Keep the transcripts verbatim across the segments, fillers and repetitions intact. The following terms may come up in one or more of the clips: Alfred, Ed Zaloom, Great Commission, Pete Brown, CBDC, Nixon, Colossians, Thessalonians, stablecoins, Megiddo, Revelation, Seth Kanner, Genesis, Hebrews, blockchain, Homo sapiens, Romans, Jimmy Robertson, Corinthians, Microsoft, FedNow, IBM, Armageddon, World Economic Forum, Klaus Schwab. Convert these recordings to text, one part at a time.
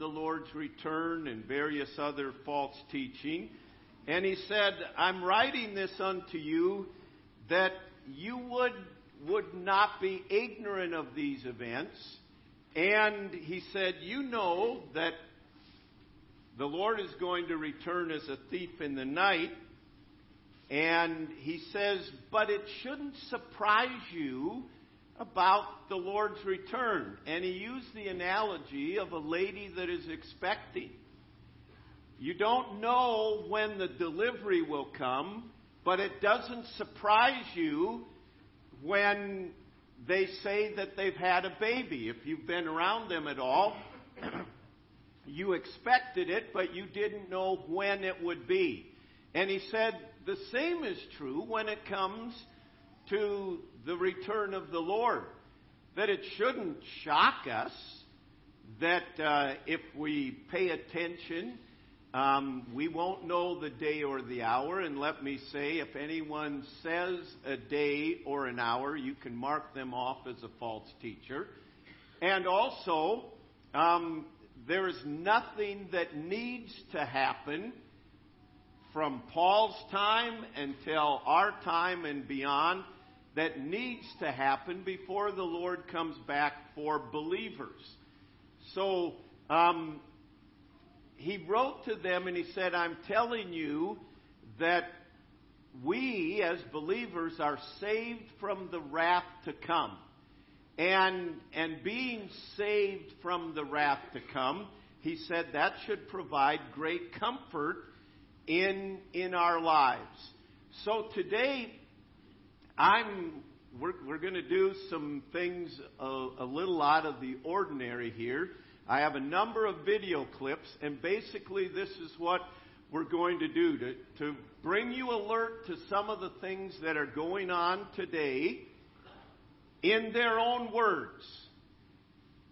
the Lord's return and various other false teaching. And he said, I'm writing this unto you that you would would not be ignorant of these events. And he said, you know that the Lord is going to return as a thief in the night. And he says, but it shouldn't surprise you about the Lord's return. And he used the analogy of a lady that is expecting. You don't know when the delivery will come, but it doesn't surprise you when they say that they've had a baby. If you've been around them at all, you expected it, but you didn't know when it would be. And he said the same is true when it comes to the return of the Lord, that it shouldn't shock us, that uh, if we pay attention, um, we won't know the day or the hour. And let me say, if anyone says a day or an hour, you can mark them off as a false teacher. And also, um, there is nothing that needs to happen from Paul's time until our time and beyond that needs to happen before the Lord comes back for believers. So um, he wrote to them and he said, I'm telling you that we as believers are saved from the wrath to come. And, and being saved from the wrath to come, he said that should provide great comfort in in our lives. So today, I'm we're, we're going to do some things a, a little out of the ordinary here. I have a number of video clips, and basically this is what we're going to do to, to bring you alert to some of the things that are going on today in their own words.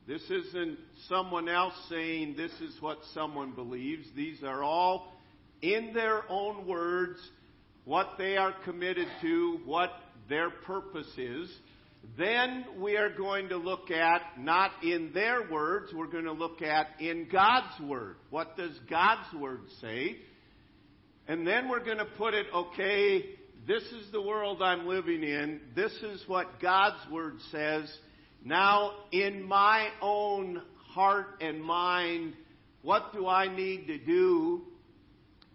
This isn't someone else saying this is what someone believes. These are all in their own words, what they are committed to, what their purpose is. Then we are going to look at, not in their words, we're going to look at in God's Word. What does God's Word say? And then we're going to put it, okay, this is the world I'm living in. This is what God's Word says. Now, in my own heart and mind, what do I need to do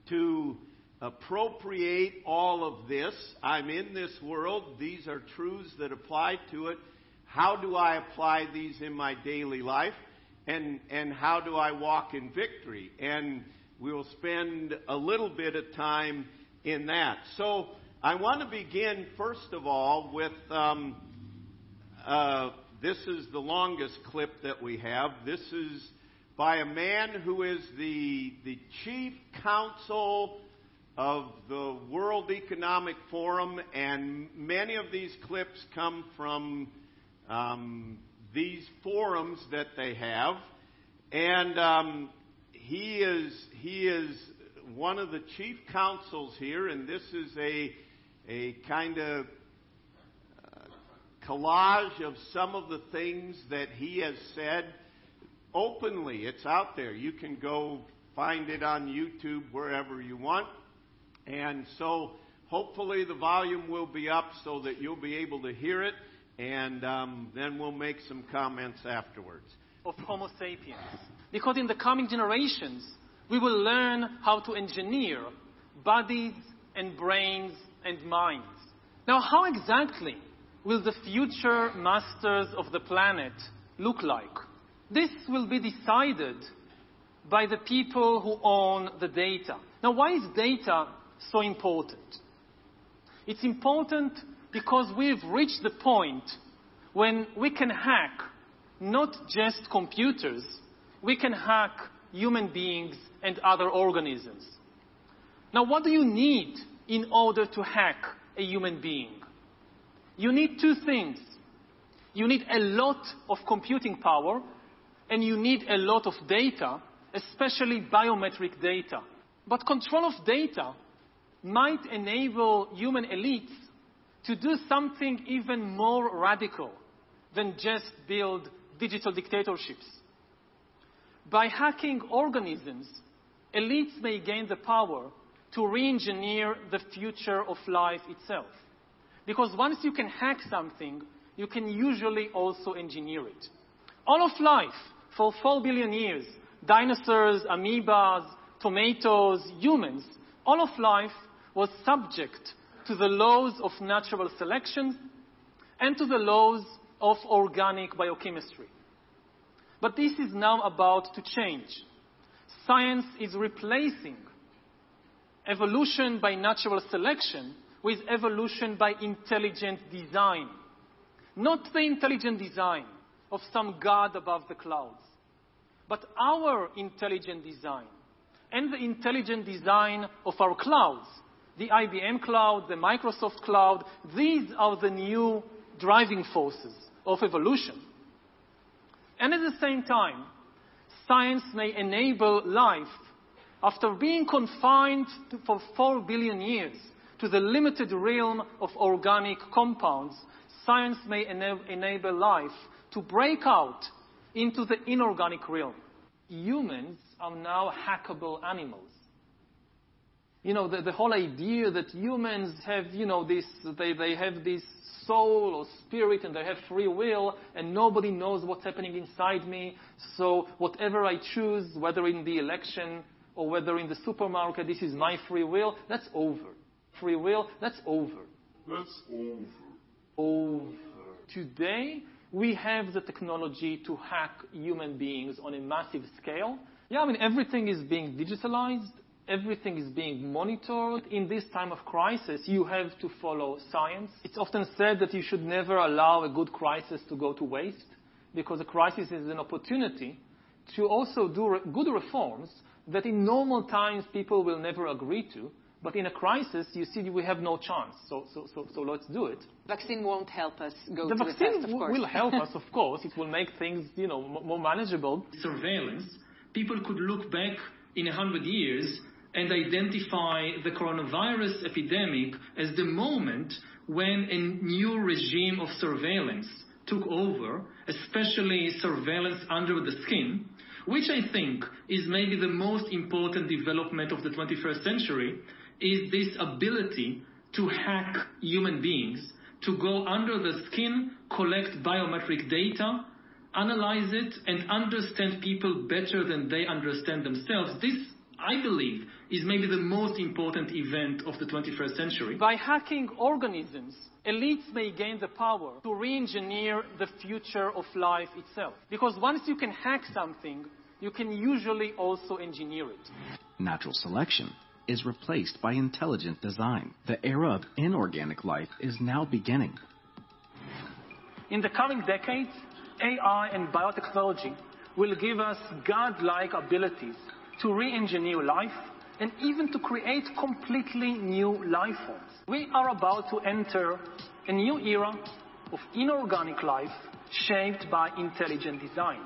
to appropriate all of this? I'm in this world. These are truths that apply to it. How do I apply these in my daily life? And and how do I walk in victory? And we will spend a little bit of time in that. So I want to begin, first of all, with um, uh, this is the longest clip that we have. This is by a man who is the the chief counsel of the World Economic Forum, and many of these clips come from um, these forums that they have, and um, he is he is one of the chief counsels here, and this is a a kind of uh, collage of some of the things that he has said. Openly, it's out there. You can go find it on YouTube wherever you want. And so hopefully the volume will be up so that you'll be able to hear it. And um, then we'll make some comments afterwards. Of Homo sapiens. Because in the coming generations, we will learn how to engineer bodies and brains and minds. Now, how exactly will the future masters of the planet look like? This will be decided by the people who own the data. Now, why is data so important? It's important because we've reached the point when we can hack not just computers, we can hack human beings and other organisms. Now, what do you need in order to hack a human being? You need two things. You need a lot of computing power, and you need a lot of data, especially biometric data. But control of data might enable human elites to do something even more radical than just build digital dictatorships. By hacking organisms, elites may gain the power to re-engineer the future of life itself. Because once you can hack something, you can usually also engineer it. All of life, for four billion years, dinosaurs, amoebas, tomatoes, humans, all of life was subject to the laws of natural selection and to the laws of organic biochemistry. But this is now about to change. Science is replacing evolution by natural selection with evolution by intelligent design. Not the intelligent design of some God above the clouds, but our intelligent design and the intelligent design of our clouds. The I B M cloud, the Microsoft cloud, these are the new driving forces of evolution. And at the same time, science may enable life, after being confined to, for four billion years to the limited realm of organic compounds, science may enab- enable life to break out into the inorganic realm. Humans are now hackable animals. You know, the, the whole idea that humans have, you know, this, they, they have this soul or spirit and they have free will and nobody knows what's happening inside me. So whatever I choose, whether in the election or whether in the supermarket, this is my free will, that's over. Free will, that's over. That's over. Over. Today, we have the technology to hack human beings on a massive scale. Yeah, I mean, everything is being digitalized. Everything is being monitored. In this time of crisis, you have to follow science. It's often said that you should never allow a good crisis to go to waste, because a crisis is an opportunity to also do re- good reforms that in normal times people will never agree to. But in a crisis, you see we have no chance, so so so, so let's do it. Vaccine won't help us go the to the test, of course. The vaccine will help us, of course. It will make things, you know, m- more manageable. Surveillance. People could look back in a hundred years and identify the coronavirus epidemic as the moment when a new regime of surveillance took over, especially surveillance under the skin, which I think is maybe the most important development of the twenty-first century, is this ability to hack human beings, to go under the skin, collect biometric data, analyze it, and understand people better than they understand themselves. This, I believe, is maybe the most important event of the twenty-first century. By hacking organisms, elites may gain the power to re-engineer the future of life itself. Because once you can hack something, you can usually also engineer it. Natural selection is replaced by intelligent design. The era of inorganic life is now beginning. In the coming decades, A I and biotechnology will give us godlike abilities to re-engineer life, and even to create completely new life forms. We are about to enter a new era of inorganic life shaped by intelligent design.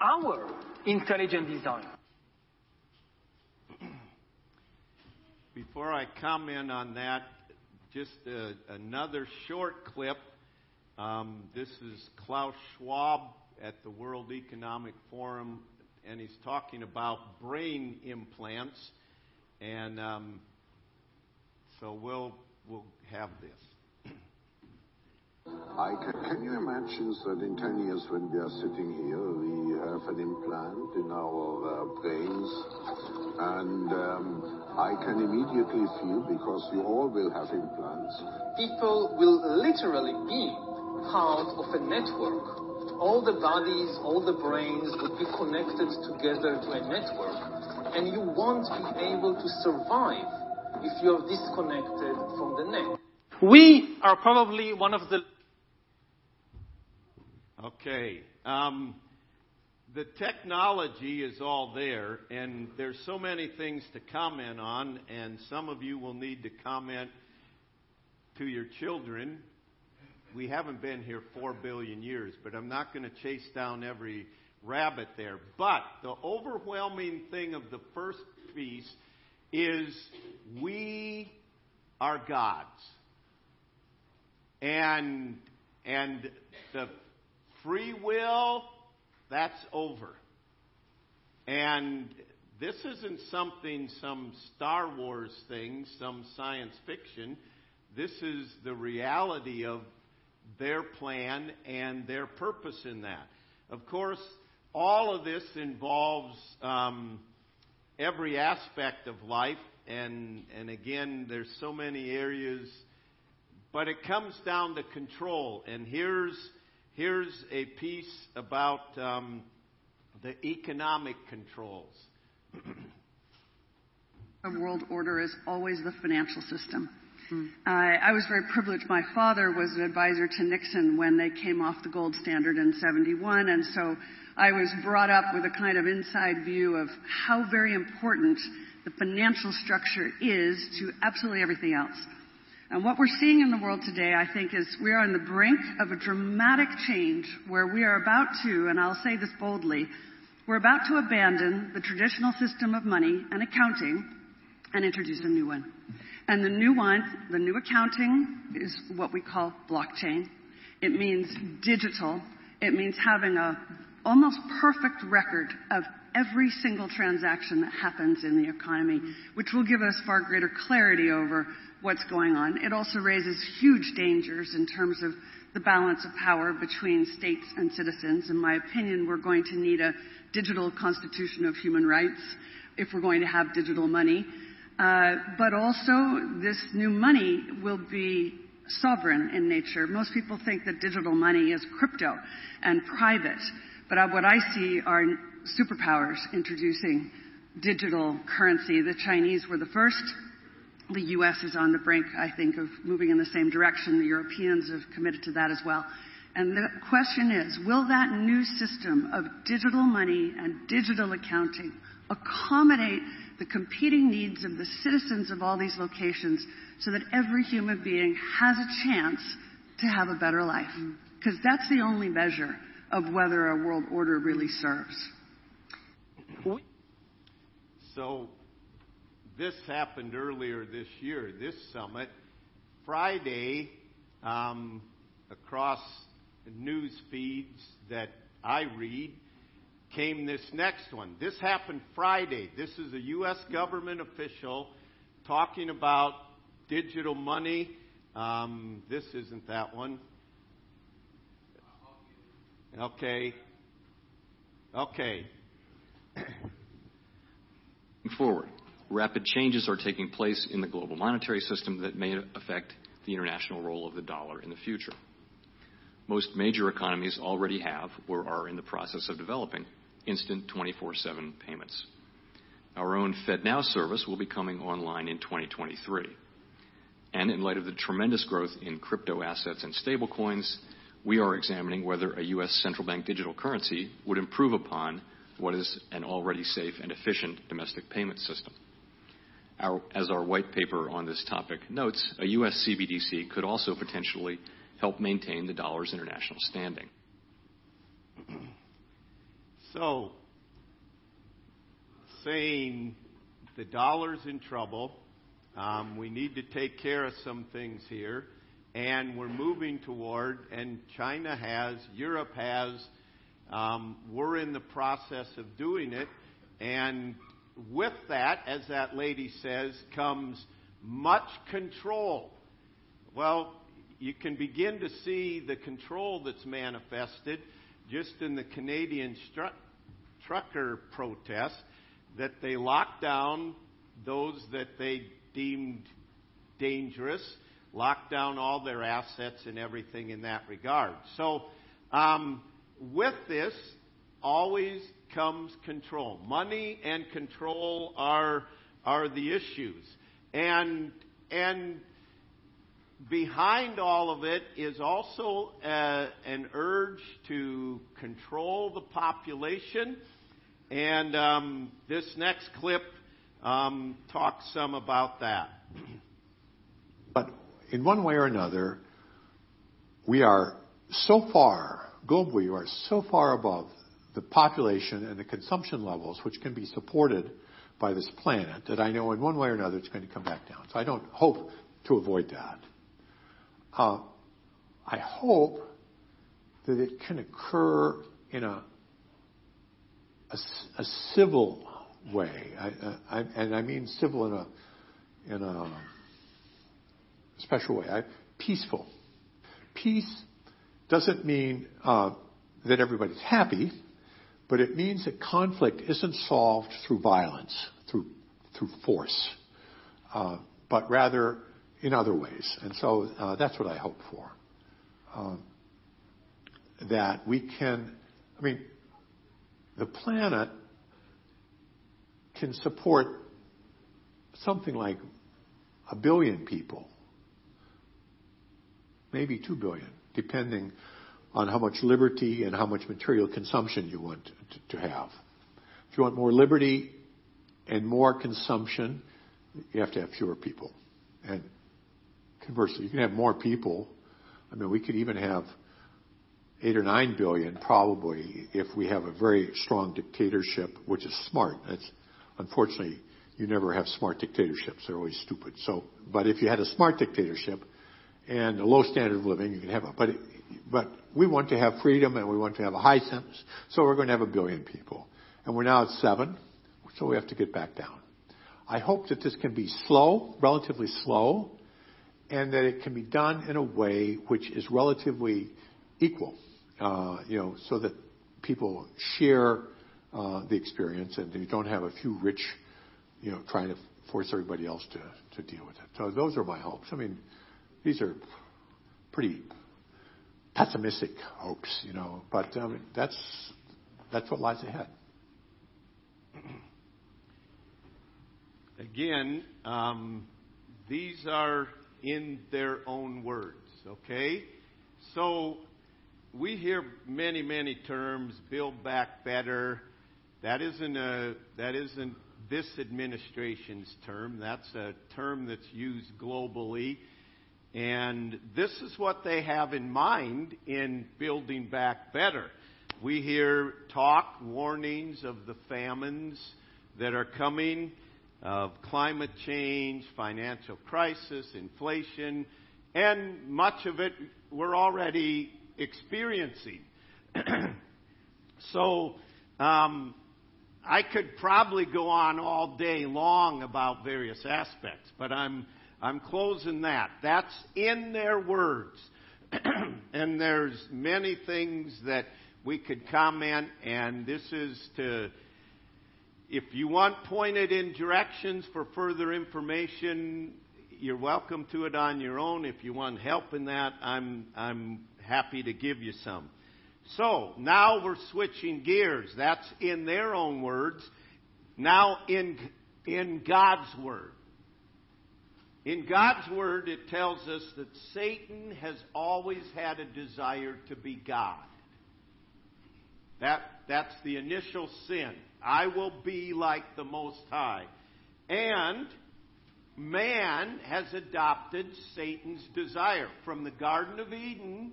Our intelligent design. Before I comment on that, just a, another short clip. Um, this is Klaus Schwab at the World Economic Forum, and he's talking about brain implants. And um, so we'll we'll have this. I can, can you imagine that in ten years when we are sitting here, we have an implant in our uh, brains, and um, I can immediately feel, because you all will have implants. People will literally be part of a network. All the bodies, all the brains would be connected together to a network, and you won't be able to survive if you're disconnected from the net. We are probably one of the... Okay. Um, the technology is all there, and there's so many things to comment on, and some of you will need to comment to your children. We haven't been here four billion years, but I'm not going to chase down every rabbit there. But the overwhelming thing of the first piece is we are gods. And and the free will, that's over. And this isn't something, some Star Wars thing, some science fiction. This is the reality of their plan and their purpose in that. Of course, all of this involves um, every aspect of life. And, and again, there's so many areas. But it comes down to control. And here's, here's a piece about um, the economic controls. The world order is always the financial system. Mm. Uh, I was very privileged. My father was an advisor to Nixon when they came off the gold standard in seventy-one. And so I was brought up with a kind of inside view of how very important the financial structure is to absolutely everything else. And what we're seeing in the world today, I think, is we are on the brink of a dramatic change where we are about to, and I'll say this boldly, we're about to abandon the traditional system of money and accounting and introduce a new one. And the new one, the new accounting, is what we call blockchain. It means digital. It means having a almost perfect record of every single transaction that happens in the economy, which will give us far greater clarity over what's going on. It also raises huge dangers in terms of the balance of power between states and citizens. In my opinion, we're going to need a digital constitution of human rights if we're going to have digital money. Uh, but also, this new money will be sovereign in nature. Most people think that digital money is crypto and private. But what I see are superpowers introducing digital currency. The Chinese were the first. The U S is on the brink, I think, of moving in the same direction. The Europeans have committed to that as well. And the question is, will that new system of digital money and digital accounting accommodate the competing needs of the citizens of all these locations so that every human being has a chance to have a better life? Because that's the only measure of whether a world order really serves. So this happened earlier this year, this summit. Friday, um, across the news feeds that I read, came this next one. This happened Friday. This is a U S government official talking about digital money. Um, this isn't that one. Okay. Okay. Forward. Rapid changes are taking place in the global monetary system that may affect the international role of the dollar in the future. Most major economies already have or are in the process of developing instant twenty-four seven payments. Our own FedNow service will be coming online in twenty twenty-three. And in light of the tremendous growth in crypto assets and stablecoins, we are examining whether a U S central bank digital currency would improve upon what is an already safe and efficient domestic payment system. Our, as our white paper on this topic notes, a U S C B D C could also potentially help maintain the dollar's international standing. So, saying the dollar's in trouble, um, we need to take care of some things here, and we're moving toward, and China has, Europe has, Um, we're in the process of doing it, and with that, as that lady says, comes much control. Well, you can begin to see the control that's manifested just in the Canadian stru- trucker protest, that they locked down those that they deemed dangerous, locked down all their assets and everything in that regard. So, um... with this, always comes control. Money and control are are the issues. And and behind all of it is also a, an urge to control the population. And um, this next clip um, talks some about that. But in one way or another, we are so far... globally, you are so far above the population and the consumption levels which can be supported by this planet that I know in one way or another it's going to come back down. So I don't hope to avoid that. Uh, I hope that it can occur in a a, a civil way, I, I, and I mean civil in a in a special way. I, peaceful. Peace doesn't mean uh, that everybody's happy, but it means that conflict isn't solved through violence, through through force, uh, but rather in other ways. And so uh, that's what I hope for. Um, that we can, I mean, the planet can support something like a billion people, maybe two billion, depending on how much liberty and how much material consumption you want to, to have. If you want more liberty and more consumption, you have to have fewer people. And conversely, you can have more people. I mean, we could even have eight or nine billion, probably, if we have a very strong dictatorship, which is smart. That's, unfortunately, you never have smart dictatorships. They're always stupid. So, but if you had a smart dictatorship and a low standard of living, you can have it. But, but we want to have freedom, and we want to have a high sentence, so we're going to have a billion people. And we're now at seven, so we have to get back down. I hope that this can be slow, relatively slow, and that it can be done in a way which is relatively equal, uh, you know, so that people share uh, the experience, and you don't have a few rich, you know, trying to force everybody else to, to deal with it. So those are my hopes. I mean, these are pretty pessimistic hopes, you know, but um, that's that's what lies ahead. Again, um, these are in their own words, okay? So we hear many, many terms, build back better. That isn't a that isn't this administration's term. That's a term that's used globally. And this is what they have in mind in building back better. We hear talk, warnings of the famines that are coming, of climate change, financial crisis, inflation, and much of it we're already experiencing. So um, I could probably go on all day long about various aspects, but I'm I'm closing that. That's in their words. And there's many things that we could comment, and this is to... If you want pointed in directions for further information, you're welcome to it on your own. If you want help in that, I'm I'm happy to give you some. So now we're switching gears. That's in their own words. Now in in God's word. In God's word, it tells us that Satan has always had a desire to be God. That that's the initial sin. I will be like the Most High. And man has adopted Satan's desire. From the Garden of Eden,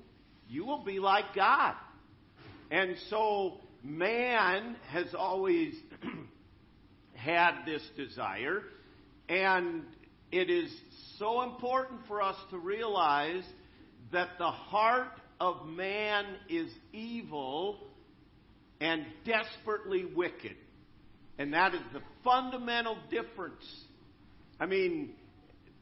you will be like God. And so man has always had this desire. And it is so important for us to realize that the heart of man is evil and desperately wicked. And that is the fundamental difference. I mean,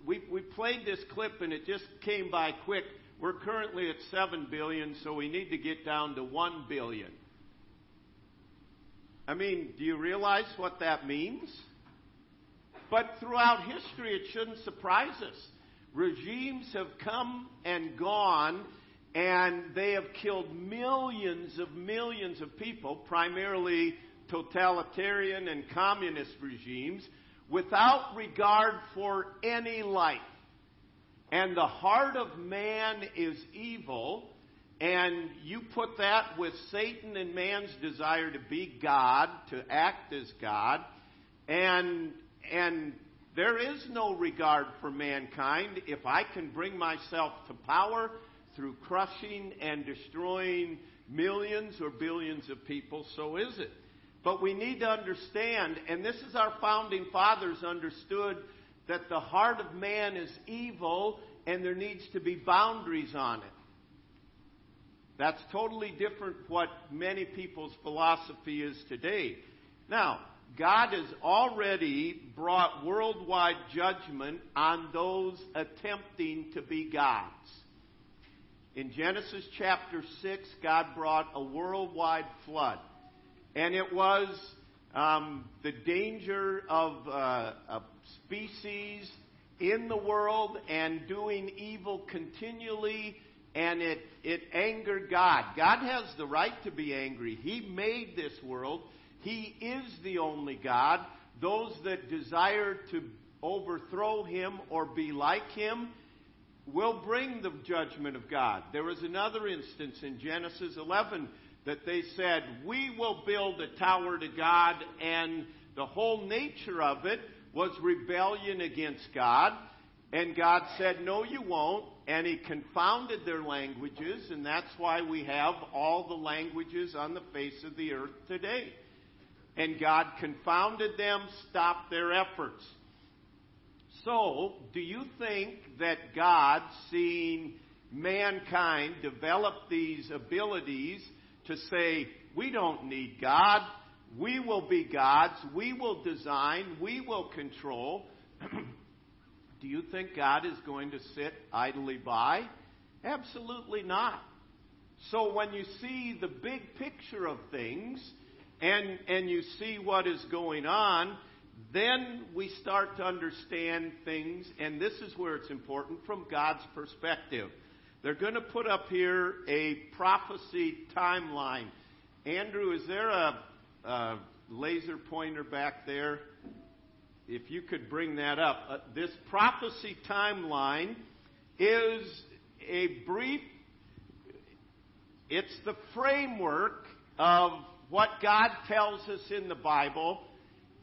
we we played this clip and it just came by quick. We're currently at seven billion, so we need to get down to one billion. I mean, do you realize what that means? But throughout history, it shouldn't surprise us. Regimes have come and gone, and they have killed millions of millions of people, primarily totalitarian and communist regimes, without regard for any life. And the heart of man is evil, and you put that with Satan and man's desire to be God, to act as God, and and there is no regard for mankind. If I can bring myself to power through crushing and destroying millions or billions of people, so is it. But we need to understand, and this is our founding fathers understood, that the heart of man is evil and there needs to be boundaries on it. That's totally different from what many people's philosophy is today. Now, God has already brought worldwide judgment on those attempting to be gods. In Genesis chapter six, God brought a worldwide flood. And it was um, the danger of uh, a species in the world and doing evil continually, and it, it angered God. God has the right to be angry. He made this world. He is the only God. Those that desire to overthrow Him or be like Him will bring the judgment of God. There was another instance in Genesis eleven that they said, we will build a tower to God, and the whole nature of it was rebellion against God. And God said, no, you won't. And He confounded their languages, and that's why we have all the languages on the face of the earth today. And God confounded them, stopped their efforts. So, do you think that God, seeing mankind develop these abilities to say, we don't need God, we will be gods, we will design, we will control, do you think God is going to sit idly by? Absolutely not. So when you see the big picture of things, And, and you see what is going on, then we start to understand things, and this is where it's important from God's perspective. They're going to put up here a prophecy timeline. Andrew, is there a, a laser pointer back there? If you could bring that up. Uh, this prophecy timeline is a brief, it's the framework of what God tells us in the Bible,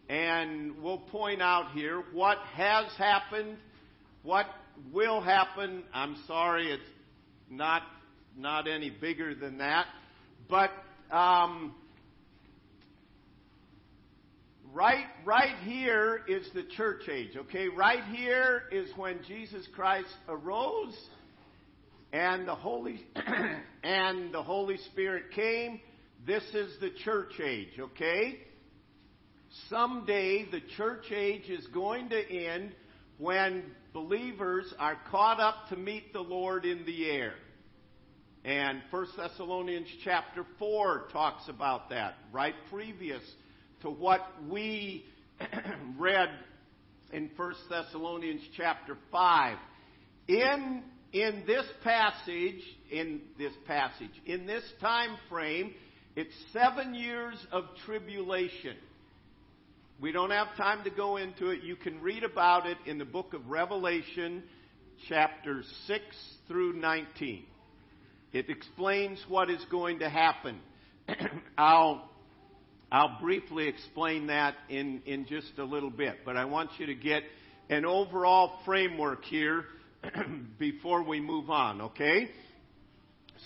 and we'll point out here what has happened, what will happen. I'm sorry, it's not not any bigger than that. But um, right right here is the church age. Okay, right here is when Jesus Christ arose, and the Holy and the Holy Spirit came. This is the church age, okay? Someday the church age is going to end when believers are caught up to meet the Lord in the air. And First Thessalonians chapter four talks about that, right previous to what we read in First Thessalonians chapter five. In in this passage, in this passage, in this time frame, it's seven years of tribulation. We don't have time to go into it. You can read about it in the book of Revelation, chapters six through nineteen. It explains what is going to happen. I'll, I'll briefly explain that in, in just a little bit. But I want you to get an overall framework here before we move on, okay?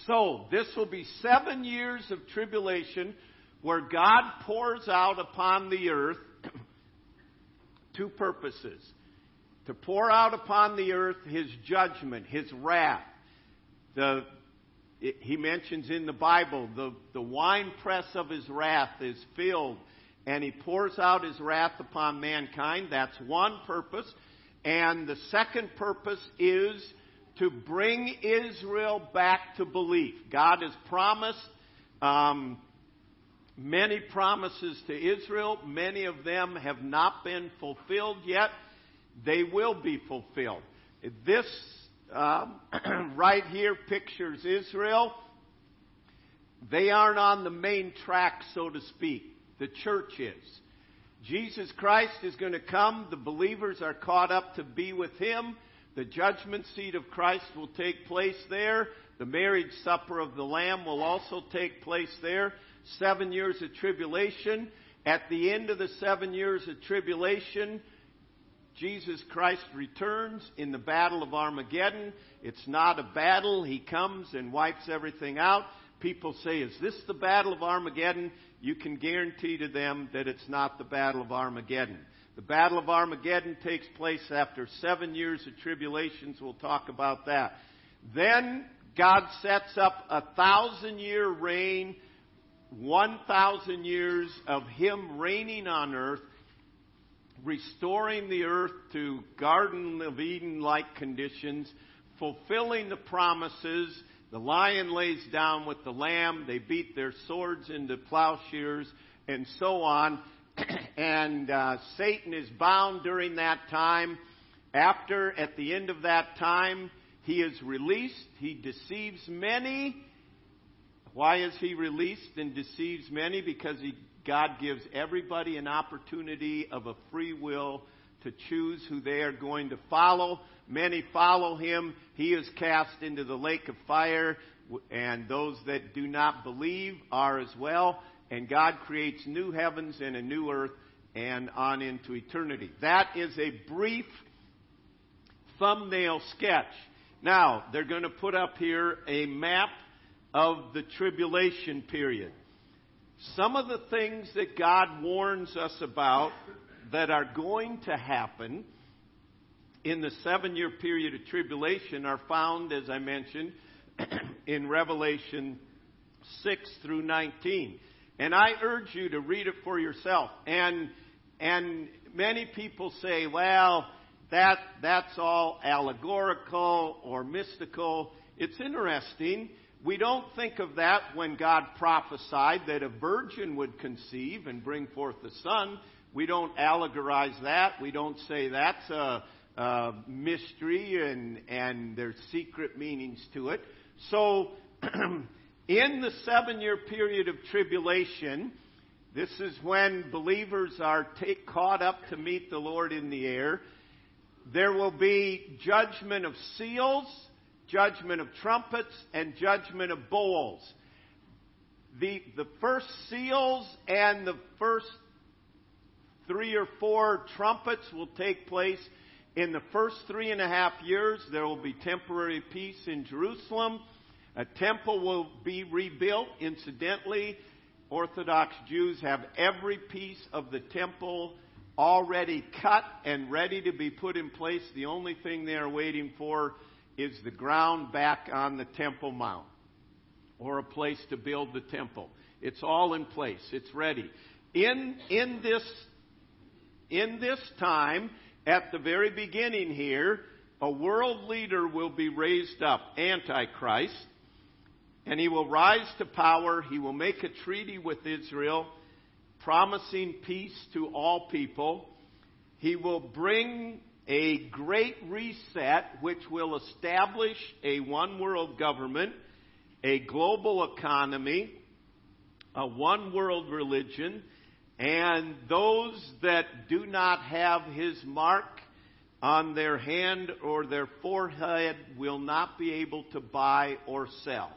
So, this will be seven years of tribulation where God pours out upon the earth two purposes. To pour out upon the earth His judgment, His wrath. The, it, he mentions in the Bible, the, the winepress of His wrath is filled, and He pours out His wrath upon mankind. That's one purpose. And the second purpose is to bring Israel back to belief. God has promised um, many promises to Israel. Many of them have not been fulfilled yet. They will be fulfilled. This um, right here pictures Israel. They aren't on the main track, so to speak. The church is. Jesus Christ is going to come. The believers are caught up to be with Him. The judgment seat of Christ will take place there. The marriage supper of the Lamb will also take place there. Seven years of tribulation. At the end of the seven years of tribulation, Jesus Christ returns in the battle of Armageddon. It's not a battle. He comes and wipes everything out. People say, is this the battle of Armageddon? You can guarantee to them that it's not the battle of Armageddon. The battle of Armageddon takes place after seven years of tribulations. We'll talk about that. Then God sets up a thousand-year reign, one thousand years of Him reigning on earth, restoring the earth to Garden of Eden-like conditions, fulfilling the promises. The lion lays down with the lamb. They beat their swords into plowshares and so on. And uh, Satan is bound during that time. After, at the end of that time, he is released. He deceives many. Why is he released and deceives many? Because he, God gives everybody an opportunity of a free will to choose who they are going to follow. Many follow him. He is cast into the lake of fire, and those that do not believe are as well. And God creates new heavens and a new earth and on into eternity. That is a brief thumbnail sketch. Now, they're going to put up here a map of the tribulation period. Some of the things that God warns us about that are going to happen in the seven-year period of tribulation are found, as I mentioned, in Revelation six through nineteen. And I urge you to read it for yourself. And and many people say, well, that that's all allegorical or mystical. It's interesting. We don't think of that when God prophesied that a virgin would conceive and bring forth a son. We don't allegorize that. We don't say that's a, a mystery and, and there's secret meanings to it. So in the seven-year period of tribulation, this is when believers are take, caught up to meet the Lord in the air. There will be judgment of seals, judgment of trumpets, and judgment of bowls. The, the first seals and the first three or four trumpets will take place in the first three and a half years. There will be temporary peace in Jerusalem. A temple will be rebuilt. Incidentally, Orthodox Jews have every piece of the temple already cut and ready to be put in place. The only thing they are waiting for is the ground back on the Temple Mount or a place to build the temple. It's all in place. It's ready. In, in, this, in this time, at the very beginning here, a world leader will be raised up, Antichrist. And he will rise to power. He will make a treaty with Israel, promising peace to all people. He will bring a great reset, which will establish a one-world government, a global economy, a one-world religion. And those that do not have his mark on their hand or their forehead will not be able to buy or sell.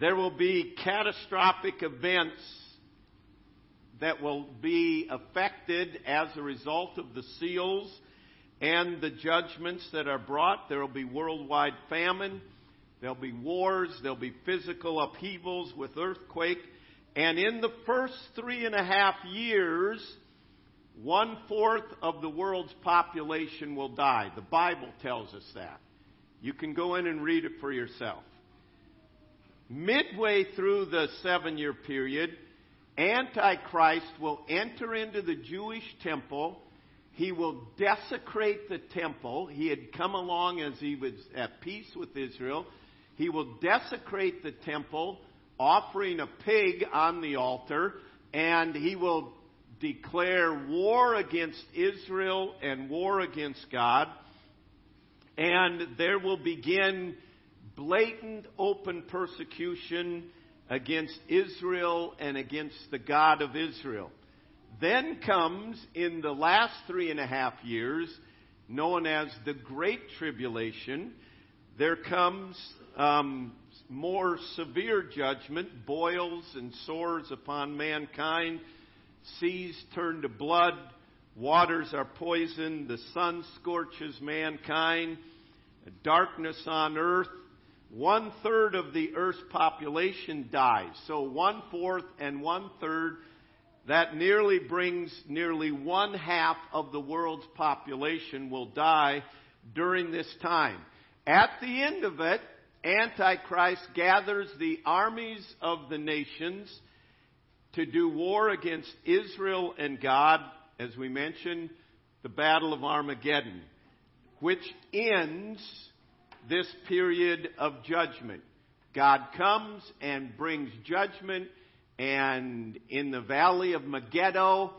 There will be catastrophic events that will be affected as a result of the seals and the judgments that are brought. There will be worldwide famine. There will be wars. There will be physical upheavals with earthquake. And in the first three and a half years, one-fourth of the world's population will die. The Bible tells us that. You can go in and read it for yourself. Midway through the seven-year period, Antichrist will enter into the Jewish temple. He will desecrate the temple. He had come along as he was at peace with Israel. He will desecrate the temple, offering a pig on the altar, and he will declare war against Israel and war against God. And there will begin blatant open persecution against Israel and against the God of Israel. Then comes, in the last three and a half years, known as the Great Tribulation, there comes um, more severe judgment, boils and sores upon mankind, seas turn to blood, waters are poisoned, the sun scorches mankind, darkness on earth. One-third of the Earth's population dies. So one-fourth and one-third, that nearly brings nearly one-half of the world's population will die during this time. At the end of it, Antichrist gathers the armies of the nations to do war against Israel and God, as we mentioned, the Battle of Armageddon, which ends this period of judgment. God comes and brings judgment, and in the valley of Megiddo,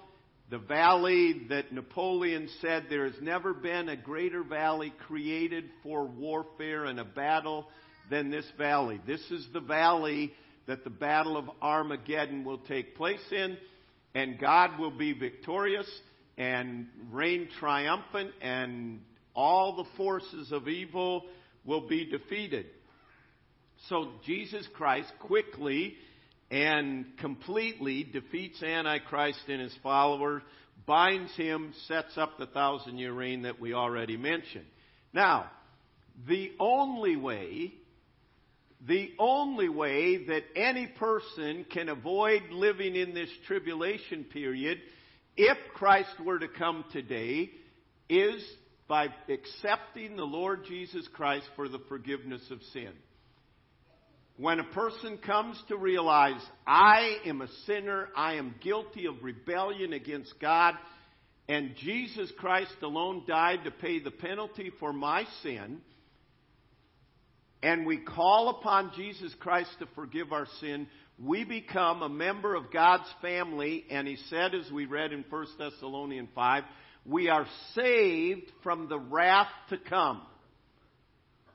the valley that Napoleon said there has never been a greater valley created for warfare and a battle than this valley. This is the valley that the Battle of Armageddon will take place in, and God will be victorious and reign triumphant, and all the forces of evil will be defeated. So Jesus Christ quickly and completely defeats Antichrist and his followers, binds him, sets up the thousand-year reign that we already mentioned. Now, the only way, the only way that any person can avoid living in this tribulation period, if Christ were to come today, is by accepting the Lord Jesus Christ for the forgiveness of sin. When a person comes to realize, I am a sinner, I am guilty of rebellion against God, and Jesus Christ alone died to pay the penalty for my sin, and we call upon Jesus Christ to forgive our sin, we become a member of God's family, and he said, as we read in First Thessalonians five, we are saved from the wrath to come.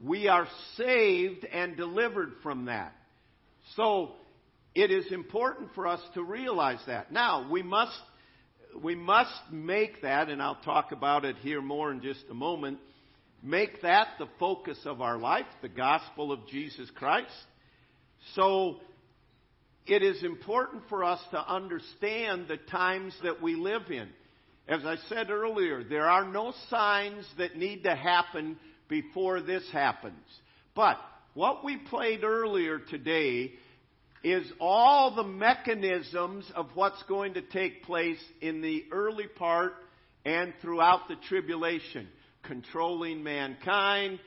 We are saved and delivered from that. So it is important for us to realize that. Now, we must we must make that, and I'll talk about it here more in just a moment, make that the focus of our life, the gospel of Jesus Christ. So it is important for us to understand the times that we live in. As I said earlier, there are no signs that need to happen before this happens. But what we played earlier today is all the mechanisms of what's going to take place in the early part and throughout the tribulation. Controlling mankind,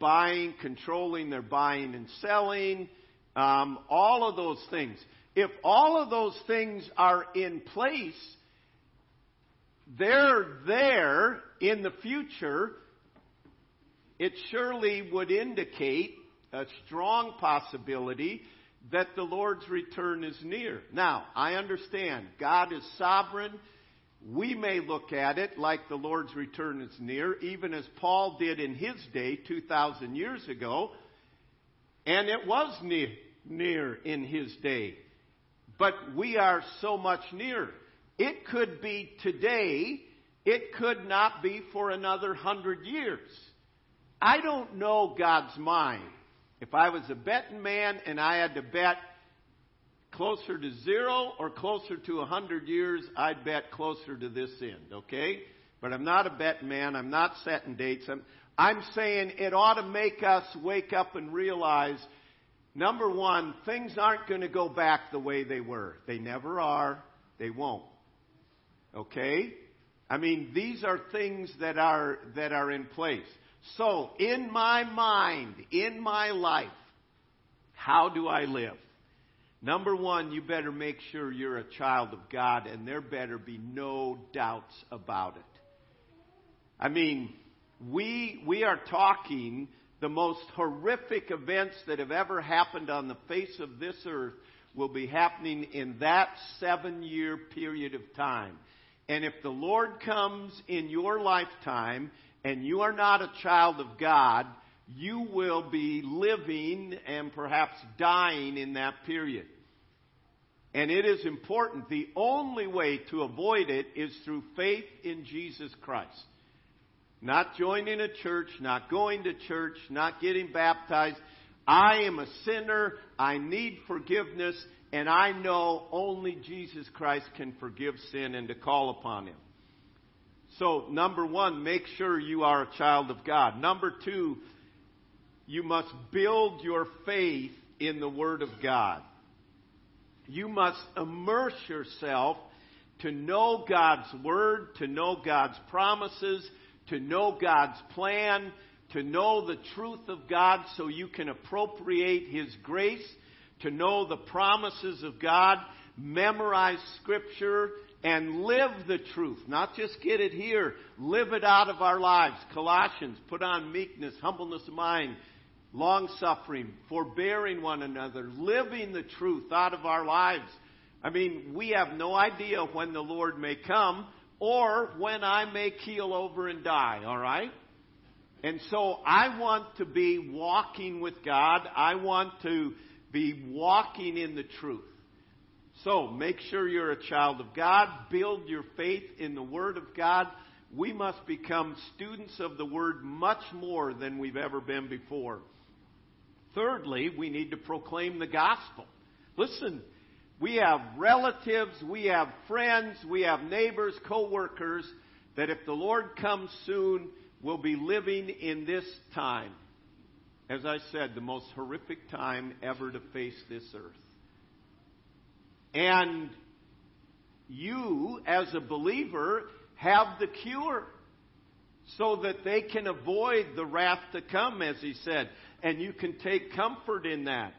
buying, controlling their buying and selling, um, all of those things. If all of those things are in place, they're there in the future, it surely would indicate a strong possibility that the Lord's return is near. Now, I understand God is sovereign. We may look at it like the Lord's return is near, even as Paul did in his day two thousand years ago, and it was near, near in his day. But we are so much nearer. It could be today. It could not be for another hundred years. I don't know God's mind. If I was a betting man and I had to bet closer to zero or closer to a hundred years, I'd bet closer to this end, okay? But I'm not a betting man. I'm not setting dates. I'm, I'm saying it ought to make us wake up and realize, number one, things aren't going to go back the way they were. They never are. They won't. Okay? I mean, these are things that are that are in place. So, in my mind, in my life, how do I live? Number one, you better make sure you're a child of God, and there better be no doubts about it. I mean, we we are talking the most horrific events that have ever happened on the face of this earth will be happening in that seven-year period of time. And if the Lord comes in your lifetime and you are not a child of God, you will be living and perhaps dying in that period. And it is important. The only way to avoid it is through faith in Jesus Christ. Not joining a church, not going to church, not getting baptized. I am a sinner, I need forgiveness, and I know only Jesus Christ can forgive sin and to call upon him. So, number one, make sure you are a child of God. Number two, you must build your faith in the Word of God. You must immerse yourself to know God's Word, to know God's promises, to know God's plan, to know the truth of God so you can appropriate His grace, to know the promises of God, memorize Scripture, and live the truth. Not just get it here. Live it out of our lives. Colossians, put on meekness, humbleness of mind, long-suffering, forbearing one another, living the truth out of our lives. I mean, we have no idea when the Lord may come or when I may keel over and die, all right? And so I want to be walking with God. I want to be walking in the truth. So make sure you're a child of God. Build your faith in the Word of God. We must become students of the Word much more than we've ever been before. Thirdly, we need to proclaim the gospel. Listen, we have relatives, we have friends, we have neighbors, co-workers, that if the Lord comes soon, will be living in this time. As I said, the most horrific time ever to face this earth. And you, as a believer, have the cure so that they can avoid the wrath to come, as he said. And you can take comfort in that.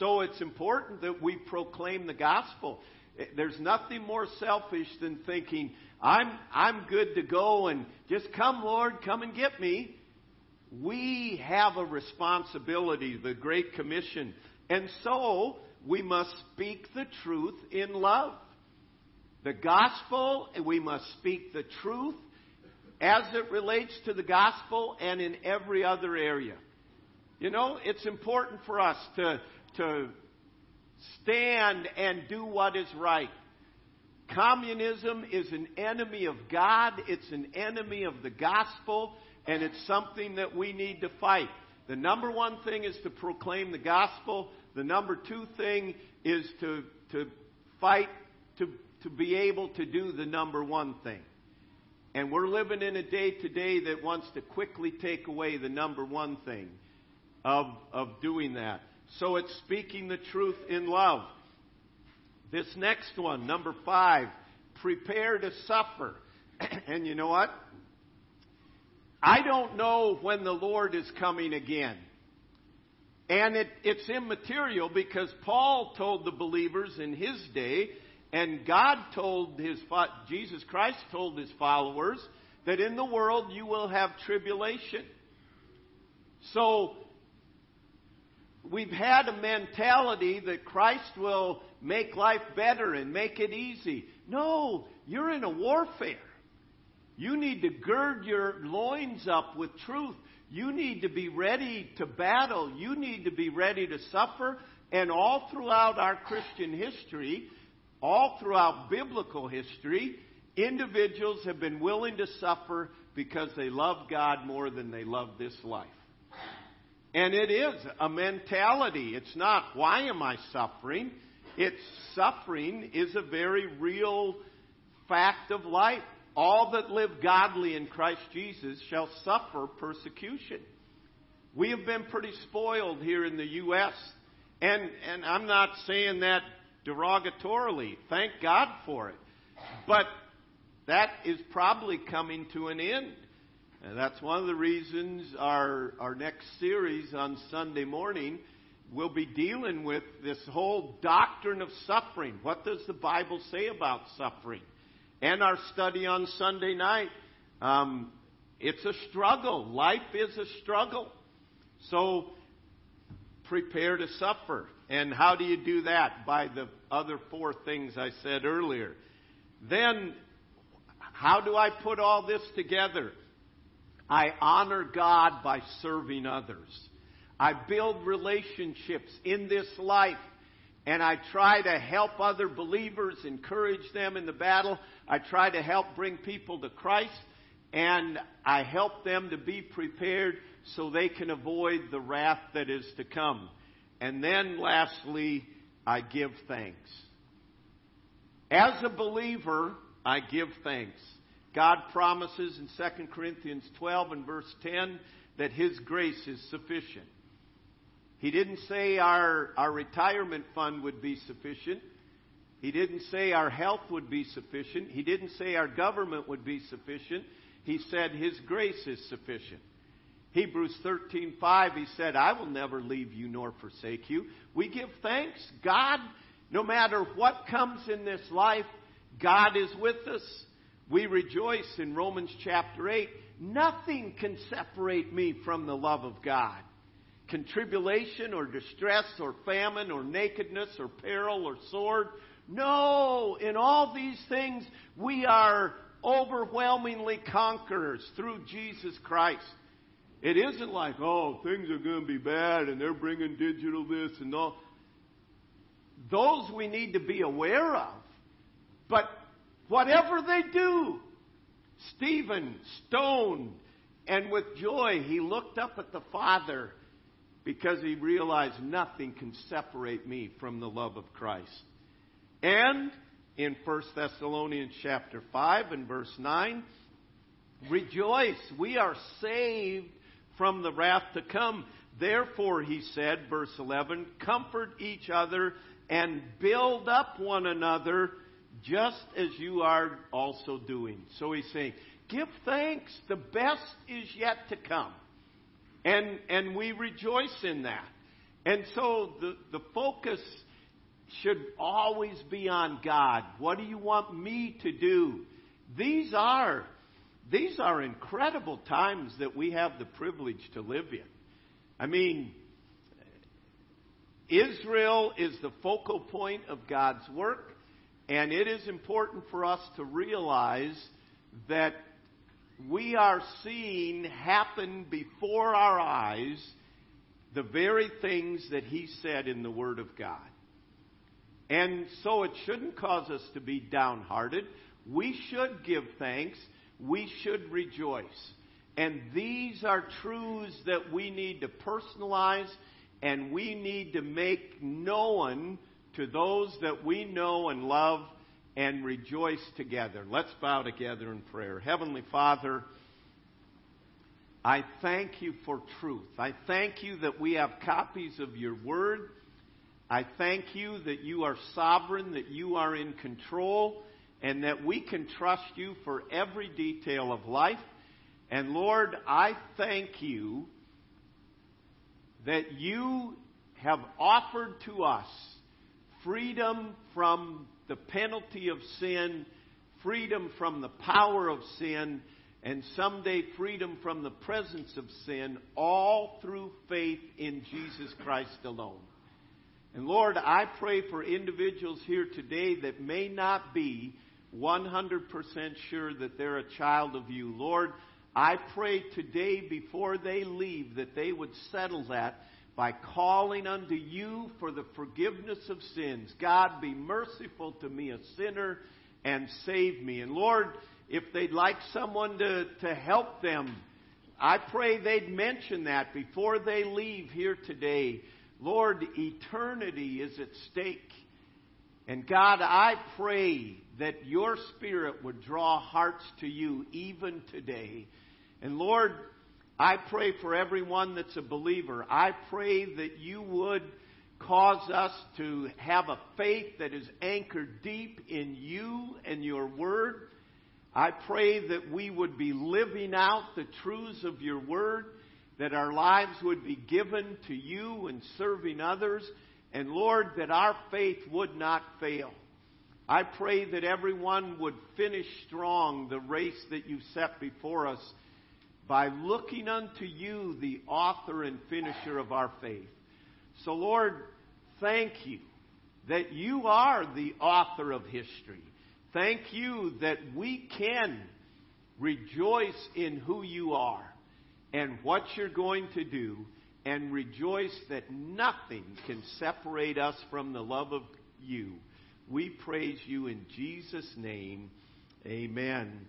So it's important that we proclaim the gospel. There's nothing more selfish than thinking, I'm I'm good to go and just come, Lord, come and get me. We have a responsibility, the Great Commission. And so we must speak the truth in love. The gospel, we must speak the truth as it relates to the gospel and in every other area. You know, it's important for us to to stand and do what is right. Communism is an enemy of God. It's an enemy of the gospel, and it's something that we need to fight. The number one thing is to proclaim the gospel. The number two thing is to to fight to, to be able to do the number one thing. And we're living in a day today that wants to quickly take away the number one thing of of doing that. So it's speaking the truth in love. This next one, number five, prepare to suffer. And you know what? I don't know when the Lord is coming again. And it, it's immaterial because Paul told the believers in his day, and God told his, Jesus Christ told his followers, that in the world you will have tribulation. So we've had a mentality that Christ will make life better and make it easy. No, you're in a warfare. You need to gird your loins up with truth. You need to be ready to battle. You need to be ready to suffer. And all throughout our Christian history, all throughout biblical history, individuals have been willing to suffer because they love God more than they love this life. And it is a mentality. It's not, why am I suffering? It's suffering is a very real fact of life. All that live godly in Christ Jesus shall suffer persecution. We have been pretty spoiled here in the U S And, and I'm not saying that derogatorily. Thank God for it. But that is probably coming to an end. And that's one of the reasons our our next series on Sunday morning will be dealing with this whole doctrine of suffering. What does the Bible say about suffering? And our study on Sunday night, um, it's a struggle. Life is a struggle. So prepare to suffer. And how do you do that? By the other four things I said earlier. Then, how do I put all this together? I honor God by serving others. I build relationships in this life, and I try to help other believers, encourage them in the battle. I try to help bring people to Christ, and I help them to be prepared so they can avoid the wrath that is to come. And then lastly, I give thanks. As a believer, I give thanks. God promises in Second Corinthians twelve and verse ten that His grace is sufficient. He didn't say our, our retirement fund would be sufficient. He didn't say our health would be sufficient. He didn't say our government would be sufficient. He said His grace is sufficient. Hebrews thirteen five, he said, I will never leave you nor forsake you. We give thanks. God, no matter what comes in this life, God is with us. We rejoice in Romans chapter eight. Nothing can separate me from the love of God. Can tribulation or distress or famine or nakedness or peril or sword? No, in all these things we are overwhelmingly conquerors through Jesus Christ. It isn't like, oh, things are going to be bad and they're bringing digital this and all. Those we need to be aware of. But whatever they do, Stephen stoned, and with joy he looked up at the Father because he realized nothing can separate me from the love of Christ. And in First Thessalonians chapter five and verse nine, rejoice, we are saved from the wrath to come. Therefore, he said, verse eleven, comfort each other and build up one another just as you are also doing. So he's saying, give thanks, the best is yet to come. And and we rejoice in that. And so the, the focus should always be on God. What do you want me to do? These are these are incredible times that we have the privilege to live in. I mean, Israel is the focal point of God's work, and it is important for us to realize that we are seeing happen before our eyes the very things that He said in the Word of God. And so it shouldn't cause us to be downhearted. We should give thanks. We should rejoice. And these are truths that we need to personalize, and we need to make known to those that we know and love and rejoice together. Let's bow together in prayer. Heavenly Father, I thank you for truth. I thank you that we have copies of your word. I thank you that you are sovereign, that you are in control, and that we can trust you for every detail of life. And Lord, I thank you that you have offered to us freedom from the penalty of sin, freedom from the power of sin, and someday freedom from the presence of sin, all through faith in Jesus Christ alone. And Lord, I pray for individuals here today that may not be one hundred percent sure that they're a child of you. Lord, I pray today before they leave that they would settle that by calling unto you for the forgiveness of sins. God, be merciful to me, a sinner, and save me. And Lord, if they'd like someone to, to help them, I pray they'd mention that before they leave here today. Lord, eternity is at stake. And God, I pray that your Spirit would draw hearts to you even today. And Lord, I pray for everyone that's a believer. I pray that you would cause us to have a faith that is anchored deep in you and your word. I pray that we would be living out the truths of your word, that our lives would be given to you and serving others, and Lord, that our faith would not fail. I pray that everyone would finish strong the race that you've set before us by looking unto you, the author and finisher of our faith. So Lord, thank you that you are the author of history. Thank you that we can rejoice in who you are and what you're going to do, and rejoice that nothing can separate us from the love of you. We praise you in Jesus' name. Amen.